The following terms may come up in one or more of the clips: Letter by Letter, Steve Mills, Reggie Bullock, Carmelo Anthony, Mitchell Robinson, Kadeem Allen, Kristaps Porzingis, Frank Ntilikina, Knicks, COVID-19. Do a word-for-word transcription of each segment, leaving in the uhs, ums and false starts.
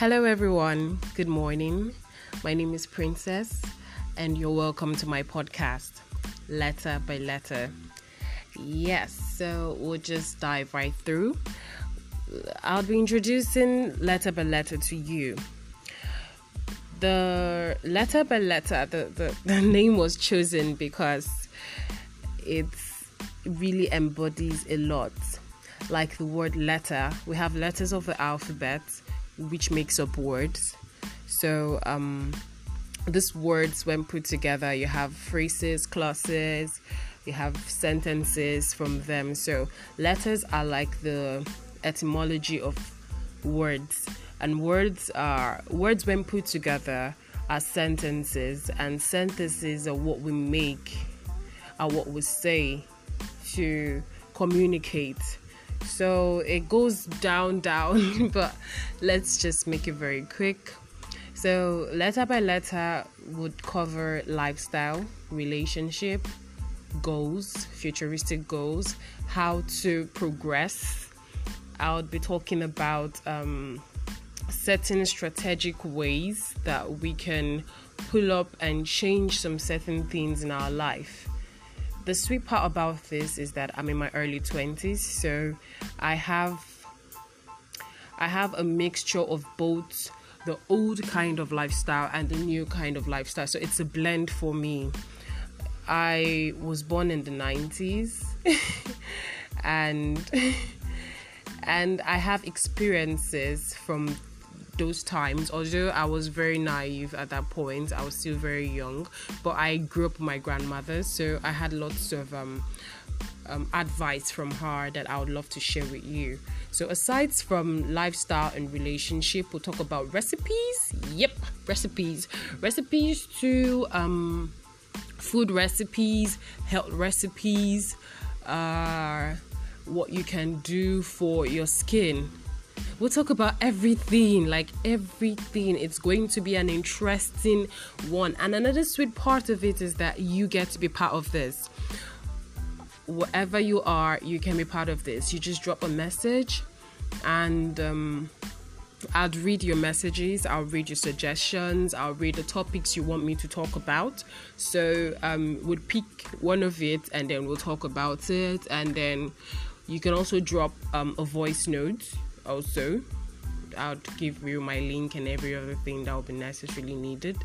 Hello everyone, good morning. My name is Princess and you're welcome to my podcast, Letter by Letter. Yes, so we'll just dive right through. I'll be introducing Letter by Letter to you. The Letter by Letter, the, the, the name was chosen because it really embodies a lot. Like the word letter, we have letters of the alphabet, which makes up words. So um, these words, when put together, you have phrases, clauses, you have sentences from them. So letters are like the etymology of words, and words are words when put together are sentences, and sentences are what we make, are what we say to communicate. So it goes down, down, but let's just make it very quick. So letter by letter would cover lifestyle, relationship, goals, futuristic goals, how to progress. I would be talking about um, certain strategic ways that we can pull up and change some certain things in our life. The sweet part about this is that I'm in my early twenties, so I have I have a mixture of both the old kind of lifestyle and the new kind of lifestyle. So it's a blend for me. I was born in the nineties and and I have experiences from those times. Although I was very naive at that point, I was still very young, but I grew up with my grandmother, so I had lots of um, um, advice from her that I would love to share with you. So aside from lifestyle and relationship, we'll talk about recipes. Yep, recipes. Recipes to um, food recipes, health recipes, uh, what you can do for your skin. We'll talk about everything, like everything. It's going to be an interesting one. And another sweet part of it is that you get to be part of this. Wherever you are, you can be part of this. You just drop a message and um, I'll read your messages. I'll read your suggestions. I'll read the topics you want me to talk about. So um, we'll pick one of it and then we'll talk about it. And then you can also drop um, a voice note. Also, I'll give you my link and every other thing that will be necessarily needed.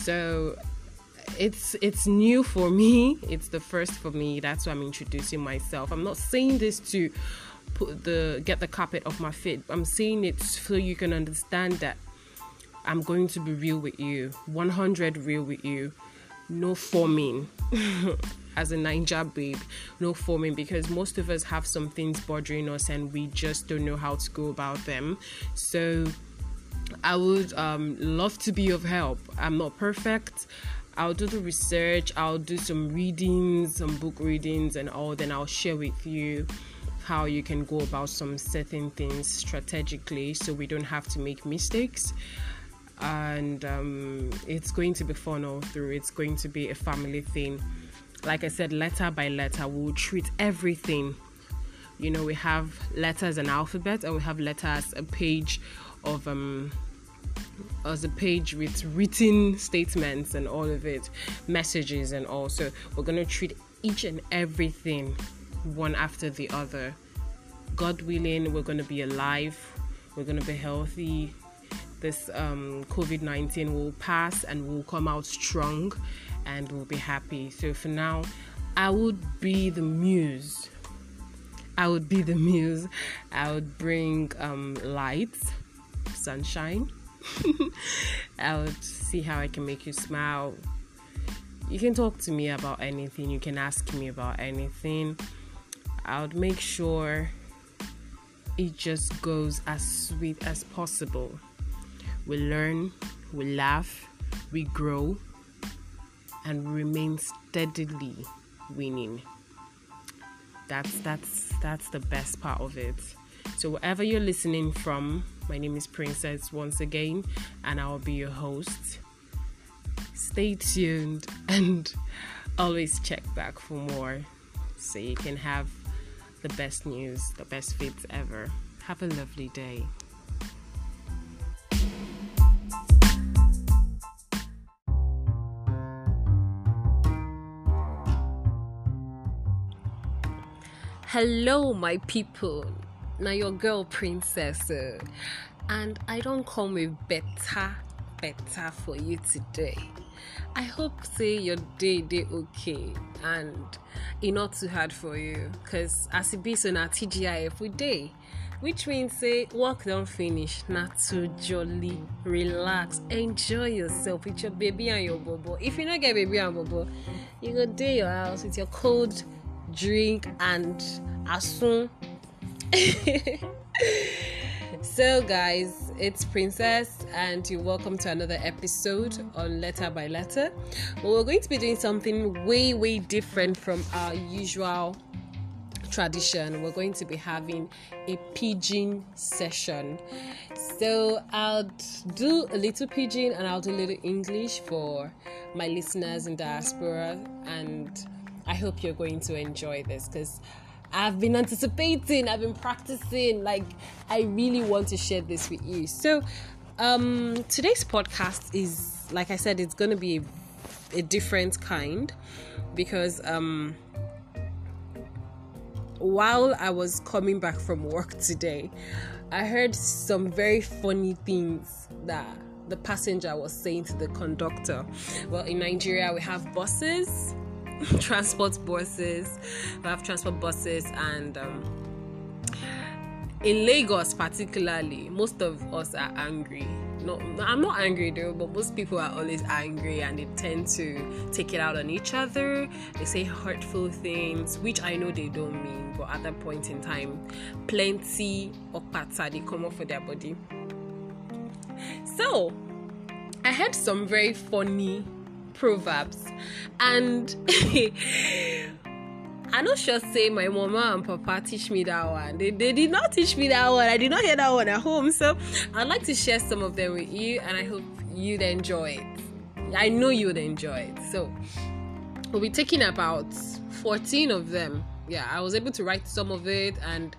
So it's it's new for me. It's the first for me. That's why I'm introducing myself. I'm not saying this to put the get the carpet off my feet. I'm saying it so you can understand that I'm going to be real with you, one hundred real with you. No forming. As a Naija babe, no forming, because most of us have some things bothering us and we just don't know how to go about them. So I would um, love to be of help. I'm not perfect. I'll do the research. I'll do some readings, some book readings and all. Then I'll share with you how you can go about some certain things strategically so we don't have to make mistakes. And um, it's going to be fun all through. It's going to be a family thing. Like I said, letter by letter, we'll treat everything. You know, we have letters and alphabet, and we have letters, a page of um, as a page with written statements and all of it, messages and all. So we're gonna treat each and everything one after the other. God willing, we're gonna be alive. We're gonna be healthy. This um, covid nineteen will pass and we'll come out strong and we'll be happy. So for now, I would be the muse. I would be the muse. I would bring um, light, sunshine. I would see how I can make you smile. You can talk to me about anything. You can ask me about anything. I would make sure it just goes as sweet as possible. We learn, we laugh, we grow, and remain steadily winning. That's that's that's the best part of it. So wherever you're listening from, my name is Princess once again, and I'll be your host. Stay tuned and always check back for more so you can have the best news, the best fits ever. Have a lovely day. Hello, my people. Now your girl princess, uh, and I don't come with better, better for you today. I hope say your day day okay and it's not too hard for you. Cause as it be so na T G I every day, which means say work don't finish, not too jolly, relax, enjoy yourself with your baby and your bobo. If you not get baby and bobo, you go day your house with your cold drink and asun. So guys, it's Princess and you're welcome to another episode on Letter by Letter. Well, we're going to be doing something way way different from our usual tradition. We're going to be having a pidgin session. So I'll do a little pidgin and I'll do a little English for my listeners in diaspora, and I hope you're going to enjoy this because I've been anticipating, I've been practicing, like I really want to share this with you. So um, today's podcast is, like I said, it's going to be a, a different kind because um, while I was coming back from work today, I heard some very funny things that the passenger was saying to the conductor. Well, in Nigeria, we have buses. transport buses we have transport buses and um, in Lagos particularly, most of us are angry. No, I'm not angry though, but most people are always angry and they tend to take it out on each other. They say hurtful things, which I know they don't mean, but at that point in time, plenty of okpata they come up for their body. So I heard some very funny proverbs, and I'm not sure say my mama and papa teach me that one. They, they did not teach me that one. I did not hear that one at home, so I'd like to share some of them with you, and I hope you'd enjoy it. I know you'd enjoy it. So we'll be taking about fourteen of them. Yeah, I was able to write some of it, and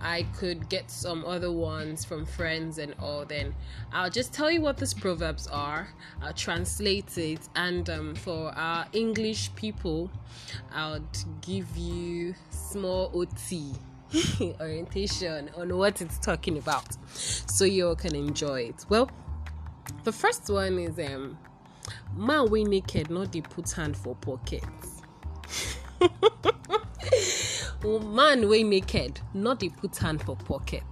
I could get some other ones from friends and all. Then I'll just tell you what these proverbs are. I'll translate it, and um, for our English people, I'll give you small O T orientation on what it's talking about, so you all can enjoy it. Well, the first one is um, "Man we naked, not they put hand for pockets." Man way naked, not a put hand for pocket.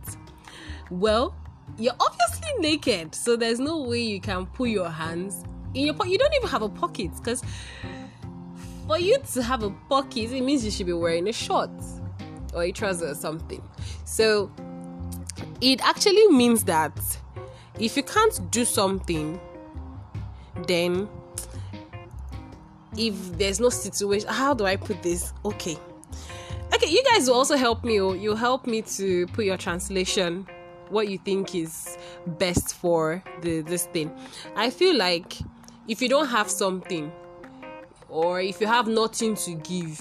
Well, you're obviously naked, so there's no way you can put your hands in your pocket. You don't even have a pocket, because for you to have a pocket, it means you should be wearing a short or a trouser or something. So it actually means that if you can't do something, then if there's no situation, how do I put this? Okay. Okay, you guys will also help me. You'll help me to put your translation, what you think is best for the this thing. I feel like if you don't have something, or if you have nothing to give,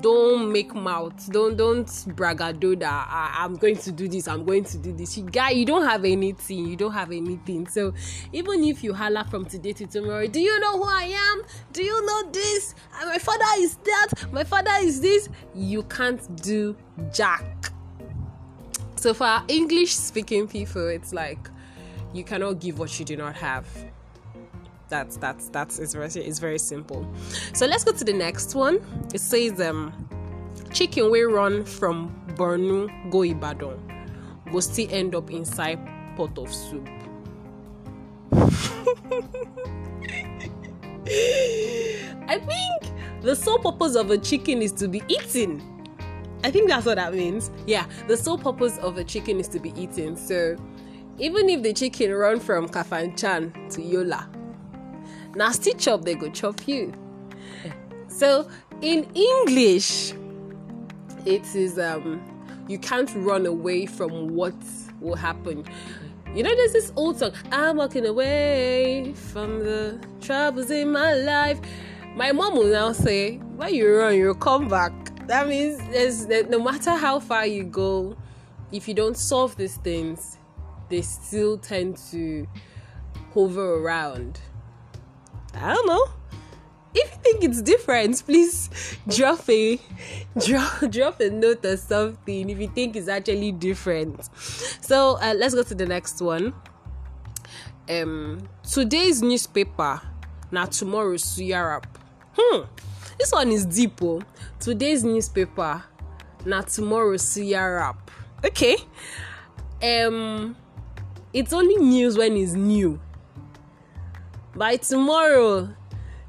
don't make mouth. Don't don't bragado that I'm going to do this. I'm going to do this. You guy, you don't have anything. You don't have anything. So even if you holler from today to tomorrow, do you know who I am? Do you know this? My father is that. My father is this. You can't do jack. So for our English-speaking people, it's like you cannot give what you do not have. That's that's that's it's very it's very simple. So let's go to the next one. It says um chicken will run from Bornu go Ibadan go still end up inside pot of soup. I think the sole purpose of a chicken is to be eaten. I think that's what that means. Yeah, the sole purpose of a chicken is to be eaten. So even if the chicken run from Kafanchan to Yola, nasty chop, they go chop you. So in English, it is um you can't run away from what will happen. You know, there's this old song, I'm walking away from the troubles in my life. My mom will now say, when you run, you'll come back. That means there's that no matter how far you go, if you don't solve these things, they still tend to hover around. I don't know. If you think it's different, please drop a drop, drop a note or something if you think it's actually different. So uh, let's go to the next one. Um, today's newspaper, now tomorrow's Europe. Hmm, this one is deep. Oh. Today's newspaper, now tomorrow's Europe. Okay. Um, it's only news when it's new. By tomorrow,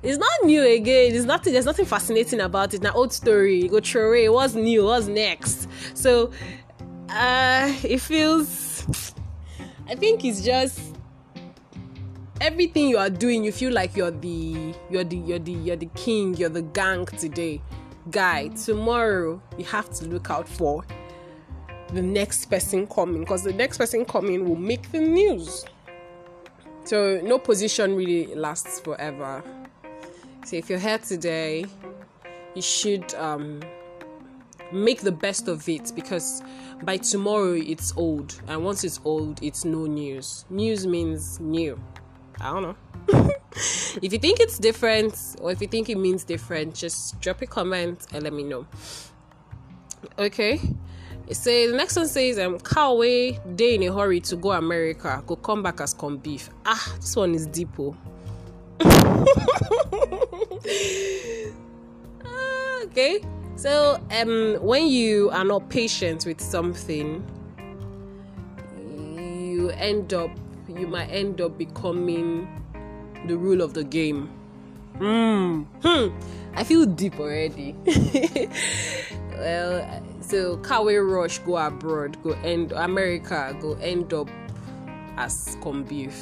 it's not new again. It's nothing. There's nothing fascinating about it. An old story. Go throw away. What's new? What's next? So, uh, it feels. I think it's just everything you are doing. You feel like you're the you're the you're the you're the king. You're the gang today, guy. Tomorrow you have to look out for the next person coming, because the next person coming will make the news. So no position really lasts forever. So if you're here today, you should um, make the best of it, because by tomorrow it's old, and once it's old, it's no news. News means new. I don't know. If you think it's different, or if you think it means different, just drop a comment and let me know. Okay. It says, the next one says, um, Coway, they in a hurry to go America, go come back as corn beef. Ah, this one is deep. ah, okay. So, um, when you are not patient with something, you end up, you might end up becoming the rule of the game. Mm. Hmm. I feel deep already. Well, so Kawe rush go abroad, go end America, go end up as corn beef.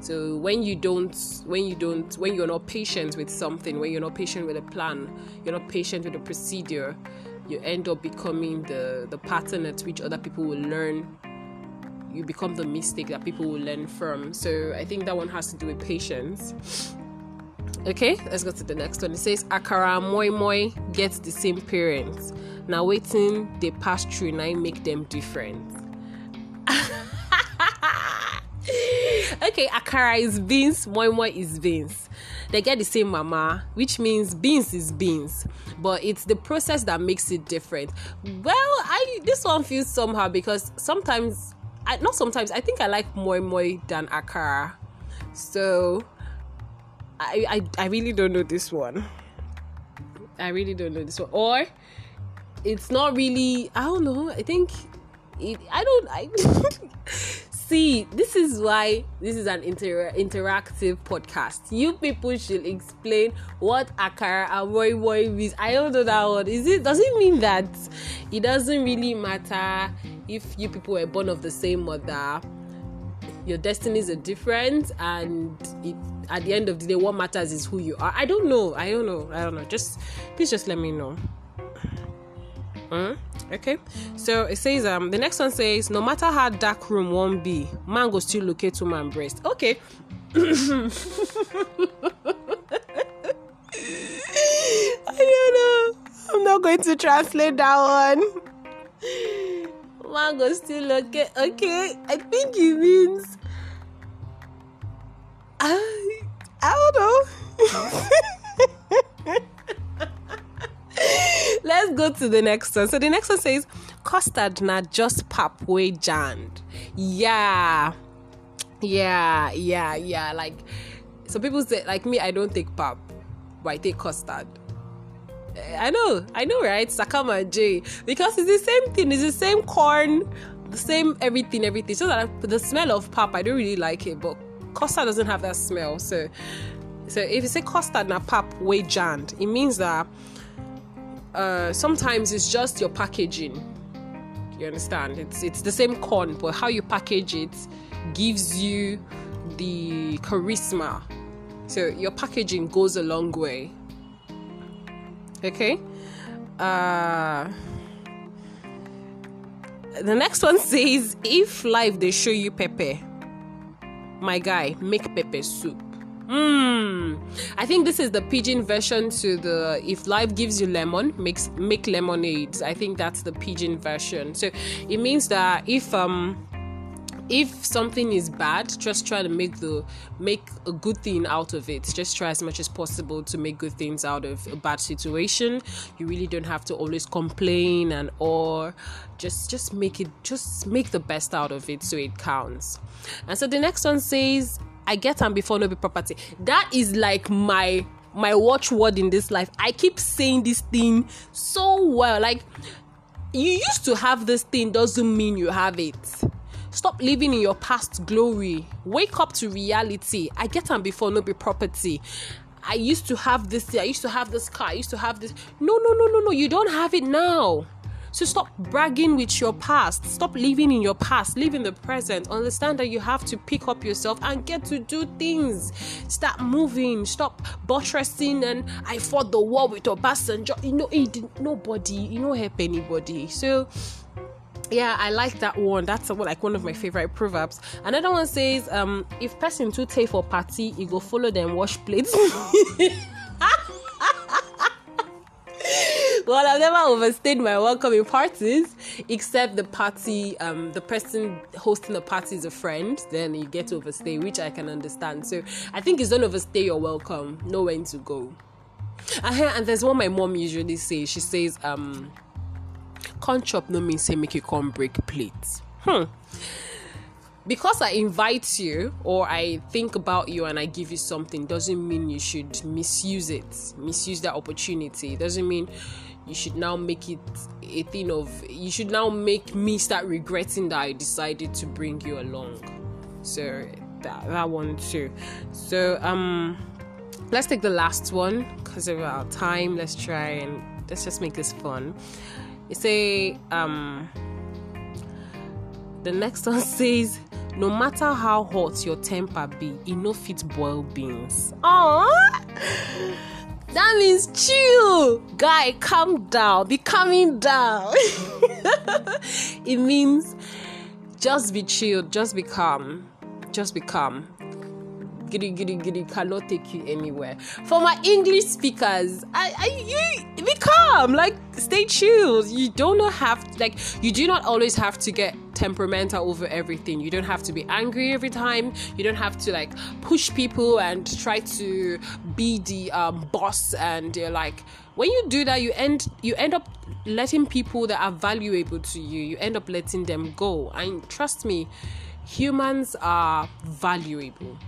So when you don't, when you don't, when you're not patient with something, when you're not patient with a plan, you're not patient with a procedure, you end up becoming the the pattern at which other people will learn. You become the mistake that people will learn from. So I think that one has to do with patience. Okay, let's go to the next one. It says, Akara moi moi gets the same parents. Now waiting, they pass through, now make them different. Okay, Akara is beans, moi moi is beans. They get the same mama, which means beans is beans. But it's the process that makes it different. Well, I this one feels somehow, because sometimes, I, not sometimes, I think I like moi moi than Akara. So... I, I I really don't know this one. I really don't know this one. Or it's not really. I don't know. I think it. I don't. I see. This is why this is an inter- interactive podcast. You people should explain what Akara and moi moi means. I don't know that one. Is it? Does it mean that it doesn't really matter if you people were born of the same mother? Your destinies are different, and it, at the end of the day, what matters is who you are. I don't know. I don't know. I don't know. Just please, just let me know. Mm? Okay. So it says um the next one says, no matter how dark room won't be, man go still locate to man breast. Okay. I don't know. I'm not going to translate that one. Man go still locate. Okay. I think it means. I, I don't know. Let's go to the next one. So the next one says, custard not just pap way jammed. Yeah. Yeah, yeah, yeah. Like, some people say, like me, I don't take pap, but I take custard. I know, I know, right? Sakama J. Because it's the same thing. It's the same corn, the same everything, everything. So that the smell of pap, I don't really like it, but custard doesn't have that smell. So so if you say custard na pap way jammed, it means that uh sometimes it's just your packaging. You understand? It's it's the same corn, but how you package it gives you the charisma. So your packaging goes a long way. Okay? Uh the next one says, if life they show you pepper, my guy, make pepper soup. Mmm. I think this is the pidgin version to the, if life gives you lemon, makes make lemonades. I think that's the pidgin version. So it means that if um if something is bad, just try to make the make a good thing out of it. Just try as much as possible to make good things out of a bad situation. You really don't have to always complain and or just just make it just make the best out of it so it counts. And so the next one says, I get am before no be property. That is like my my watchword in this life. I keep saying this thing so well. Like, you used to have this thing doesn't mean you have it. Stop living in your past glory. Wake up to reality. I get am before no be property. I used to have this thing. I used to have this car. I used to have this. No, no, no, no, no. You don't have it now. So stop bragging with your past. Stop living in your past. Live in the present. Understand that you have to pick up yourself and get to do things. Start moving. Stop buttressing and I fought the war with Obasanjo. You know, it didn't, nobody, you don't help anybody. So yeah, I like that one. That's like one of my favorite proverbs. Another one says, um, if person too take for party, you go follow them wash plates. Well, I've never overstayed my welcome in parties, except the party, um, the person hosting the party is a friend, then you get to overstay, which I can understand. So I think it's don't overstay your welcome, know when to go. Uh-huh, and there's one my mom usually says. She says, um, can't chop no mean say make you come break plates. Hmm. Because I invite you or I think about you and I give you something doesn't mean you should misuse it, misuse that opportunity. It doesn't mean you should now make it a thing of, you should now make me start regretting that I decided to bring you along. So that, that one too. So um, let's take the last one because of our time. Let's try and let's just make this fun. It's a, um, the next one says, no matter how hot your temper be, it no fit boil beans. Oh, that means chill, guy. Calm down. Be calming down. It means just be chill. Just be calm. Just be calm. Giddy, giddy, giddy. Cannot take you anywhere. For my English speakers, I, I, you, be calm. Like, stay chill. You don't have like you do not always have to get temperamental over everything. You don't have to be angry every time. You don't have to like push people and try to be the um, boss. And you're like, when you do that, you end you end up letting people that are valuable to you. You end up letting them go. And trust me, humans are valuable.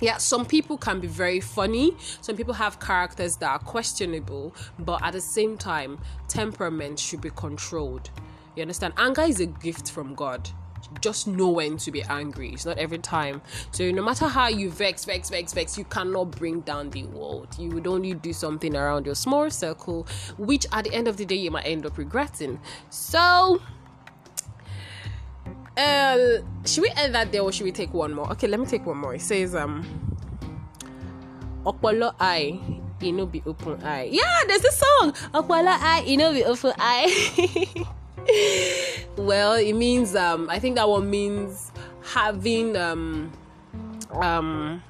Yeah, some people can be very funny. Some people have characters that are questionable. But at the same time, temperament should be controlled. You understand? Anger is a gift from God. Just know when to be angry. It's not every time. So no matter how you vex, vex, vex, vex, you cannot bring down the world. You would only do something around your small circle, which at the end of the day, you might end up regretting. So, uh, should we end that there or should we take one more? Okay, let me take one more. It says, um, Opolo Eye, you know, be open eye. Yeah, there's a song. Opolo Eye, you know, be open eye. Well, it means um I think that one means having um um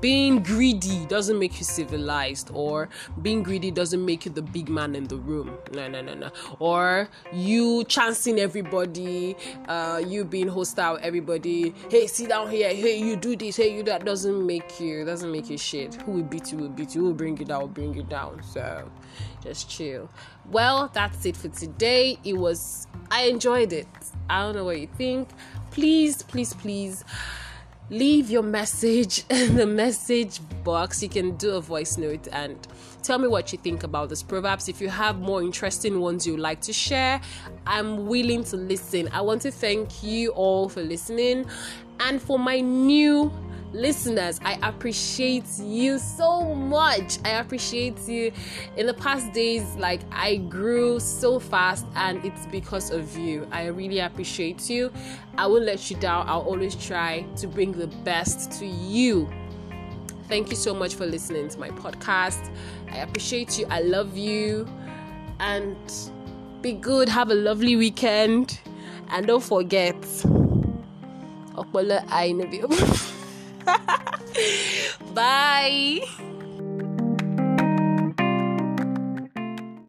being greedy doesn't make you civilized, or being greedy doesn't make you the big man in the room. No, no, no, no. Or you chancing everybody, uh, you being hostile with everybody. Hey, sit down here. Hey, you do this. Hey, you that doesn't make you doesn't make you shit. Who will beat you? Will beat you? Who will bring you down? Will bring you down. So just chill. Well, that's it for today. It was. I enjoyed it. I don't know what you think. Please, please, please. Leave your message in the message box. You can do a voice note and tell me what you think about this proverbs. If you have more interesting ones you'd like to share, I'm willing to listen. I want to thank you all for listening. And for my new listeners, I appreciate you so much. I appreciate you. In the past days, like, I grew so fast, and it's because of you. I really appreciate you. I won't let you down. I'll always try to bring the best to you. Thank you so much for listening to my podcast. I appreciate you. I love you. And be good. Have a lovely weekend. And don't forget, Opolo Ainobi. Bye.